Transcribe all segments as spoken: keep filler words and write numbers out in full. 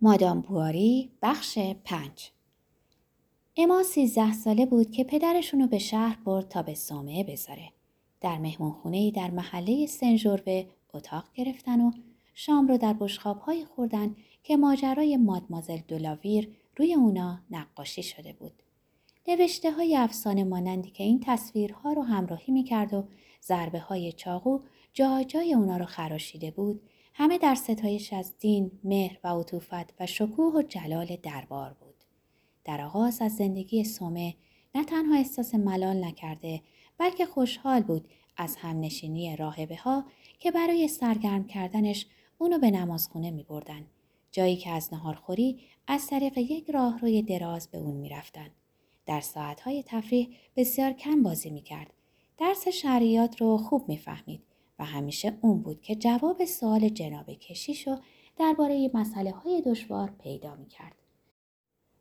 مادام بواری بخش پنج. اما سیزده ساله بود که پدرشونو به شهر برد تا به صومعه بذاره. در مهمانخونه‌ای در محله سنژوروه اتاق گرفتن و شام رو در بشقاب‌های خوردن که ماجرای مادمازل دولاویر روی اونا نقاشی شده بود. نوشته‌های افسانه مانندی که این تصویرها رو همراهی می‌کرد و ضربه‌های چاقو جا جای اونا رو خراشیده بود، همه در ستایش از دین، مهر و عطوفت و شکوه و جلال دربار بود. در آغاز از زندگی صومعه نه تنها احساس ملال نکرده، بلکه خوشحال بود از همنشینی راهبه‌ها که برای سرگرم کردنش اونو به نمازخونه می بردن. جایی که از نهارخوری از طریق یک راهروی دراز به اون می رفتن. در ساعتهای تفریح بسیار کم بازی می کرد. درس شرعیات رو خوب می فهمید و همیشه اون بود که جواب سوال جناب کشیشو درباره مسئله های دشوار پیدا می کرد.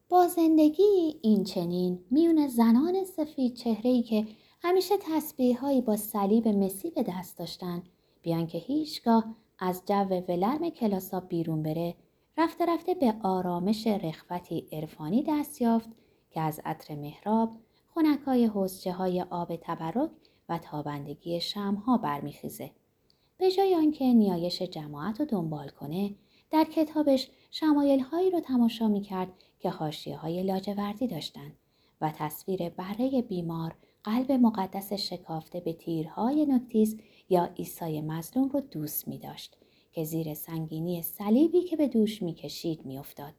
با زندگی این چنین میون زنان سفید چهره‌ای که همیشه تسبیح‌هایی با صلیب مسی به دست داشتن، بیان که هیچگاه از جو ولرم کلاسا بیرون بره، رفته رفته به آرامش رخوتی عرفانی دست یافت که از عطر محراب، خنکای حوضچه‌های آب تبرک و تابندگی شمع‌ها برمیخیزه. به جای آنکه نیایش جماعت رو دنبال کنه، در کتابش شمایل‌هایی رو تماشا می‌کرد که حاشیه‌های لاجوردی داشتند و تصویر بره بیمار، قلب مقدس شکافته به تیرهای نوک‌تیز یا عیسی مظلوم رو دوست می‌داشت که زیر سنگینی صلیبی که به دوش می‌کشید می‌افتاد.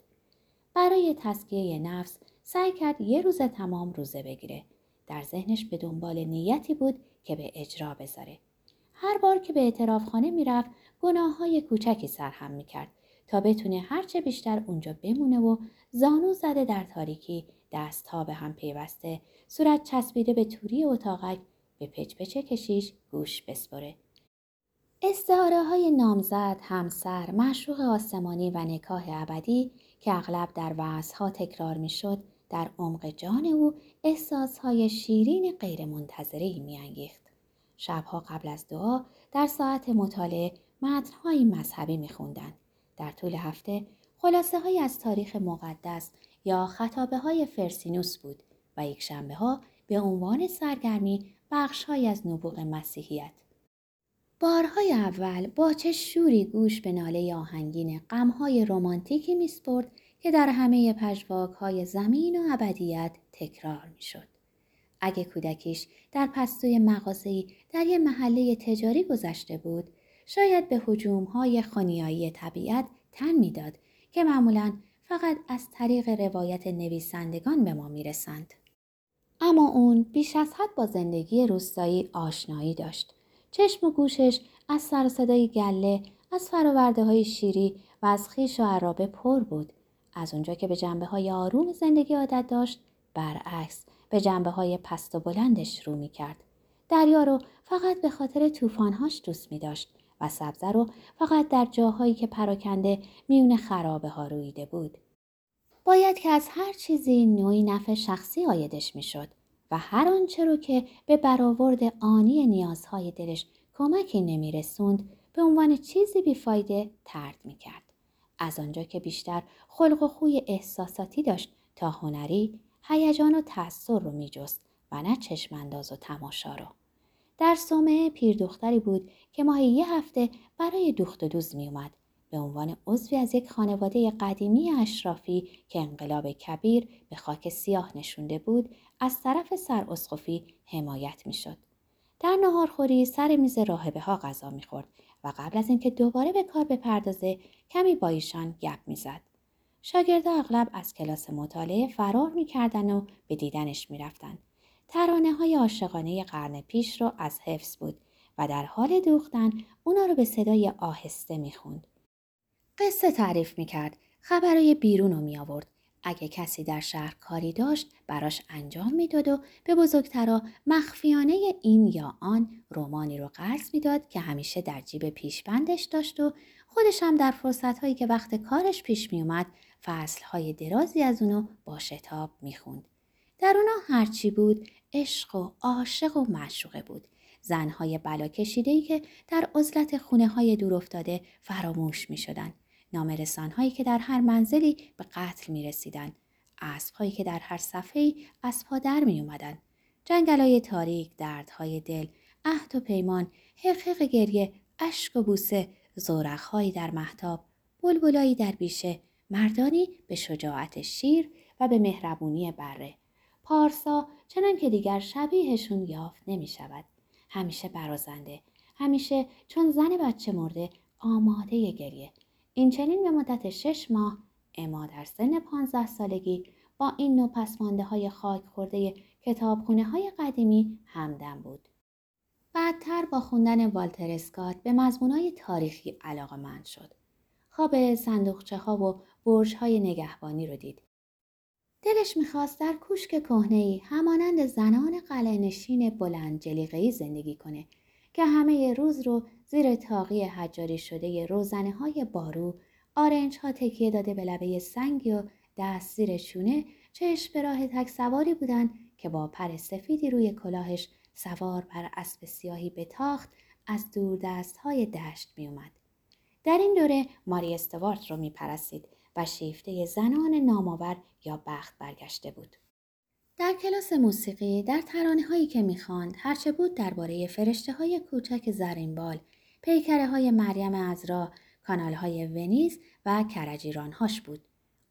برای تسکیه نفس سعی کرد یه روز تمام روزه بگیره. در ذهنش به دنبال نیتی بود که به اجرا بذاره. هر بار که به اعترافخانه می‌رفت، گناه‌های کوچکی سرهم می‌کرد تا بتونه هرچه بیشتر اونجا بمونه و زانو زده در تاریکی، دست‌ها به هم پیوسته، صورت چسبیده به توری اتاقک، به پچ‌پچ کشیش گوش بسپره. استعاره‌های نامزد، همسر، معشوق آسمانی و نکاح ابدی که اغلب در وعظ‌ها تکرار می‌شد، در عمق جان او احساس‌های شیرین غیرمنتظره‌ای می‌انگیخت. شب‌ها قبل از دعا در ساعت مطالعه متن‌های مذهبی می‌خوندند. در طول هفته خلاصه‌هایی از تاریخ مقدس یا خطابه‌های فرسینوس بود و یک شنبه‌ها به عنوان سرگرمی بخش‌هایی از نبوغ مسیحیت. بارهای اول با چه شوری گوش به ناله آهنگین غم‌های رمانتیکی می‌سپرد که در همه پژواک‌های زمین و ابدیت تکرار می‌شد. اگه کودکیش در پستوی مغازه‌ای در یک محله تجاری گذشته بود، شاید به هجوم‌های خونیایی طبیعت تن می‌داد که معمولاً فقط از طریق روایت نویسندگان به ما می‌رسند. اما اون بیش از حد با زندگی روستایی آشنایی داشت. چشم و گوشش از سر و صدای گله، از فراورده‌های شیری و از خویش و عرابه پر بود. از اونجا که به جنبه‌های آروم زندگی عادت داشت، برعکس به جنبه‌های پست و بلندش رو می‌کرد. دریا رو فقط به خاطر طوفان‌هاش دوست می‌داشت و سبزه رو فقط در جاهایی که پراکنده میون خرابه ها رویده بود. باید که از هر چیزی نوعی نفع شخصی عایدش میشد و هر آنچه رو که به برآورد آنی نیازهای دلش کمکی نمی رسوند به عنوان چیزی بیفایده طرد می کرد. از آنجا که بیشتر خلق و خوی احساساتی داشت تا هنری، هیجان و تأثیر رو می جست و نه چشم انداز و تماشا رو. در صومعه پیردختری بود که ماهی یه هفته برای دوخت و دوز می اومد. به عنوان عضوی از یک خانواده قدیمی اشرافی که انقلاب کبیر به خاک سیاه نشونده بود، از طرف سراسقفی حمایت می شد. در ناهارخوری سر میز راهبه ها غذا می خورد و قبل از اینکه دوباره به کار بپردازه کمی با ایشان گپ می زد. شاگردا اغلب از کلاس مطالعه فرار می کردن و به دیدنش می رفتن. ترانه های عاشقانه قرن پیش رو از حفظ بود و در حال دوختن اونا رو به صدای آهسته میخوند. قصه تعریف میکرد، خبرای بیرون رو میآورد. اگه کسی در شهر کاری داشت براش انجام میداد و به بزرگترا مخفیانه این یا آن رمانی رو قرض میداد که همیشه در جیب پیشبندش داشت و خودش هم در فرصتهایی که وقت کارش پیش میومد فصلهای درازی از اونو با شتاب میخوند. در اونا هرچی بود عشق و عاشق و معشوقه بود. زنهای بلا کشیده‌ای که در عزلت خونه‌های دورافتاده فراموش می‌شدند. نامه‌رسان هایی که در هر منزلی به قتل می رسیدن، اسب هایی که در هر صفحه‌ای از پا در می اومدن، جنگل‌های تاریک، دردهای دل، عهد و پیمان، حقیق گریه، اشک و بوسه، زورق‌هایی در مهتاب، بلبلایی در بیشه، مردانی به شجاعت شیر و به مهربونی بره. پارسا چنان که دیگر شبیهشون یافت نمی شود. همیشه برازنده، همیشه چون زن بچه مرده آماده گریه. این چنین به مدت شش ماه اما در سن پانزده سالگی با این نوع پسمانده های خاک خورده کتابخونه های قدیمی همدم بود. بعدتر با خوندن والتر اسکات به مضمونهای تاریخی علاقه‌مند شد. خواب صندوقچه ها و برج های نگهبانی رو دید. دلش میخواست در کوشک کهنه‌ای همانند زنان قلعه‌نشین بلند جلیقه‌ای زندگی کنه که همه روز رو زیر طاقی حجاری شده روزنه‌های بارو، آرنج‌ها تکیه داده به لبه سنگی و دست زیر شونه، چشم به راه تک سواری بودن که با پر سفیدی روی کلاهش سوار بر اسب سیاهی به تاخت از دور دست‌های دشت می‌اومد. در این دوره ماری استوارت رو می‌پرستید و شیفته زنان نامآور یا بخت برگشته بود. در کلاس موسیقی، در ترانه‌هایی که می‌خواند، هرچه بود درباره فرشته‌های کوچک زرینبال، پیکره‌های مریم عذرا، کانال‌های ونیز و کرجیران‌هاش بود.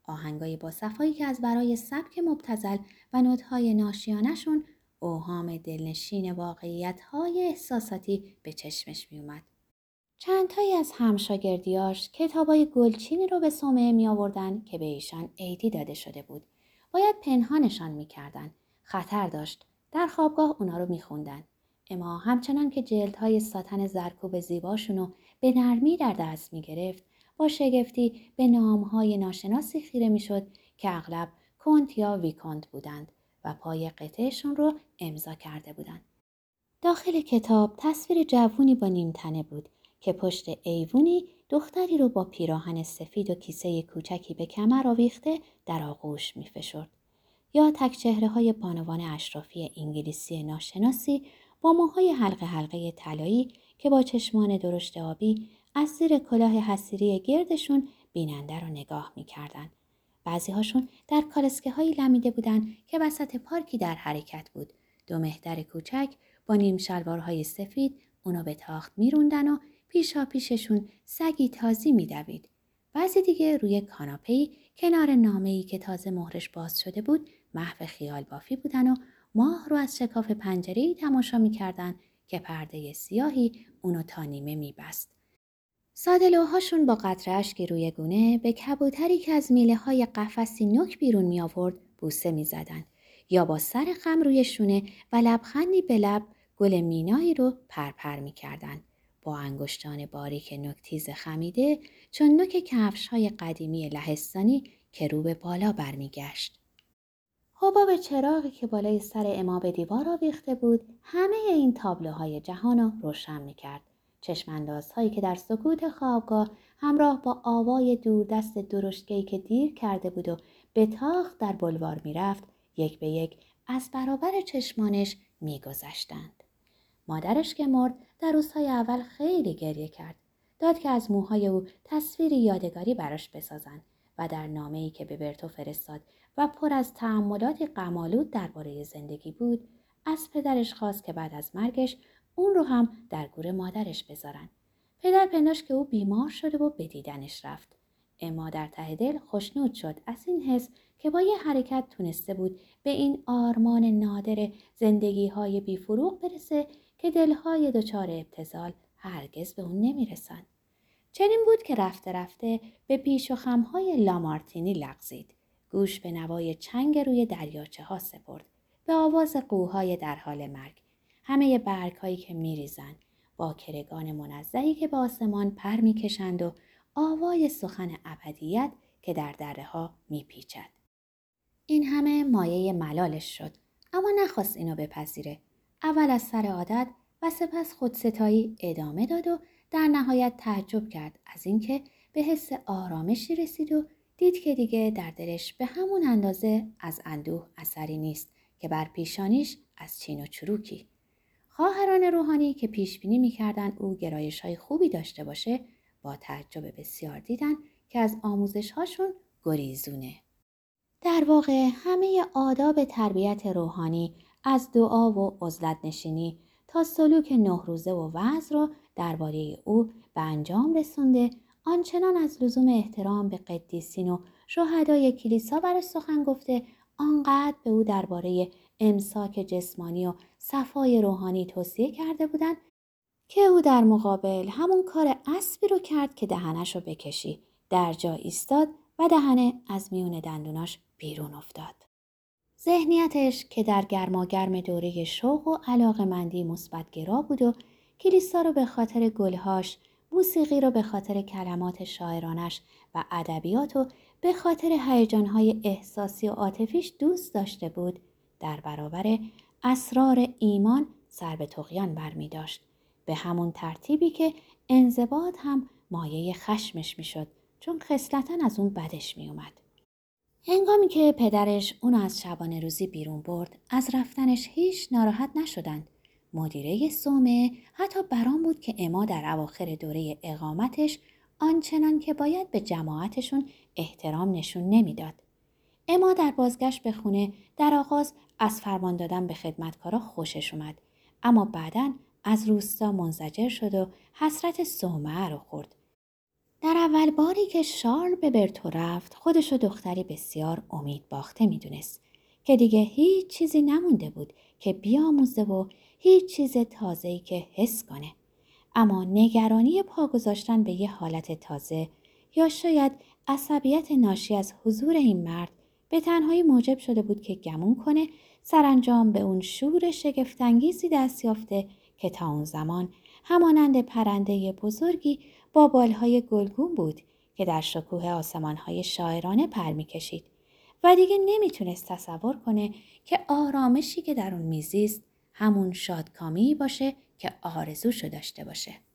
آهنگای با صفایی که از برای سبک مبتذل و نوت‌های ناشیانه‌شون اوهام دلنشین واقعیت‌های احساساتی به چشمش می‌اومد. چند تایی از همشاگردیاش کتابای گلچینی رو به صومعه می آوردن که به ایشان عیدی داده شده بود. باید پنهانشان می کردن. خطر داشت. در خوابگاه اونا رو می خوندن. اما همچنان که جلدهای ساتن زرکوب زیباشونو به نرمی در دست می گرفت، با شگفتی به نامهای ناشناسی خیره می شد که اغلب کنت یا ویکانت بودند و پای قطعشون رو امضا کرده بودند. داخل کتاب تصویر جوونی با نیمتنه بود که پشت ایوونی دختری رو با پیراهن سفید و کیسه کوچکی به کمر آویخته در آغوش می‌فشرد، یا تک چهره‌های بانوان اشرافی انگلیسی ناشناسی با موهای حلقه حلقه طلایی که با چشمان درشت آبی از زیر کلاه حصیری گردشون بیننده رو نگاه می‌کردند. بعضی‌هاشون در کالسکه‌هایی لمیده بودند که وسط پارکی در حرکت بود. دو مهتر کوچک با نیم شلوارهای سفید اونو به تاخت می‌روندن و پیشا پیششون سگی تازی می دوید. بعضی دیگه روی کاناپه‌ای کنار نامه‌ای که تازه مهرش باز شده بود محو خیال بافی بودن و ماه رو از شکاف پنجره‌ای تماشا می کردن که پرده سیاهی اونو تا نیمه می بست. سادلوهاشون با قطره اشکی روی گونه به کبوتری که از میله های قفسی نوک بیرون می آورد بوسه می زدن، یا با سر خم روی شونه و لبخندی به لب گل مینایی رو پرپر می کردن. با انگشتان باریک نوک‌تیز خمیده چون نوک کفش‌های قدیمی لهستانی که رو به بالا برمیگشت. حباب چراغی که بالای سر عماد به دیوار آویخته بود همه این تابلوهای جهان را روشن می‌کرد. چشم‌اندازهایی که در سکوت خوابگاه همراه با آوای دوردست درشتگی که دیر کرده بود و به تاخت در بلوار می‌رفت یک به یک از برابر چشمانش می‌گذشتند. مادرش که مرد در روزهای اول خیلی گریه کرد. داد که از موهای او تصویری یادگاری براش بسازن و در نامه‌ای که به برتو فرستاد و پر از تأملات غم‌آلود درباره زندگی بود، از پدرش خواست که بعد از مرگش اون رو هم در گور مادرش بذارن. پدر پنداشت که او بیمار شده و به دیدنش رفت. اما در ته دل خوشنود شد از این حس که با یه حرکت تونسته بود به این آرمان نادر زندگی‌های بی‌فروغ برسه که دلهای دچار ابتذال هرگز به اون نمیرسن. چنین بود که رفته رفته به پیش و خمهای لامارتینی لغزید. گوش به نوای چنگ روی دریاچه ها سپرد. به آواز قوهای در حال مرگ. همه برگ هایی که میریزن. با کرگان منزهی که به آسمان پر میکشند و آوای سخن ابدیت که در دره ها میپیچد. این همه مایه ملالش شد. اما نخواست اینو بپذیره. اول از سر عادت و سپس خودستایی ادامه داد و در نهایت تعجب کرد از اینکه به حس آرامشی رسید و دید که دیگه در دلش به همون اندازه از اندوه اثری نیست که بر پیشانیش از چین و چروکی. خواهران روحانی که پیشبینی می‌کردند او گرایش‌های خوبی داشته باشه با تعجب بسیار دیدند که از آموزش هاشون گریزونه. در واقع همه آداب تربیت روحانی از دعا و عزلت نشینی تا سلوک نه روزه و وعظ را درباره او به انجام رسونده، آنچنان از لزوم احترام به قدیسین و شهدای کلیسا برای سخن گفته، آنقدر به او درباره امساک جسمانی و صفای روحانی توصیه کرده بودند که او در مقابل همون کار اسبی رو کرد که دهنش رو بکشی، در جا ایستاد و دهنه از میون دندوناش بیرون افتاد. ذهنیتش که در گرماگرم دوره شوق و علاقمندی مثبت‌گرا بود و کلیسا رو به خاطر گلهاش، موسیقی رو به خاطر کلمات شاعرانش و ادبیات و به خاطر هیجان‌های احساسی و عاطفیش دوست داشته بود، در برابر اسرار ایمان سر به طغیان برمی‌داشت، به همون ترتیبی که انضباط هم مایه خشمش میشد، چون خصلتاً از اون بدش میومد. هنگامی که پدرش اونو از شبانه روزی بیرون برد، از رفتنش هیچ ناراحت نشدند. مدیره صومعه حتی برام بود که اما در اواخر دوره اقامتش آنچنان که باید به جماعتشون احترام نشون نمیداد. اما در بازگشت به خونه در آغاز از فرمان دادن به خدمتکارا خوشش اومد، اما بعداً از روستا منزجر شد و حسرت صومعه رو خورد. در اول باری که شارل به برتو رفت، خودش رو دختری بسیار امید باخته می دونست که دیگه هیچ چیزی نمونده بود که بیاموزه و هیچ چیز تازه‌ای که حس کنه. اما نگرانی پا گذاشتن به یه حالت تازه یا شاید عصبیت ناشی از حضور این مرد به تنهایی موجب شده بود که گمون کنه سرانجام به اون شور شگفت‌انگیزی دست یافته که تا اون زمان همانند پرنده بزرگی با بالهای گلگون بود که در شکوه آسمانهای شاعرانه پر می کشید و دیگه نمی تونست تصور کنه که آرامشی که در اون میزیست همون شادکامی باشه که آرزوشو داشته باشه.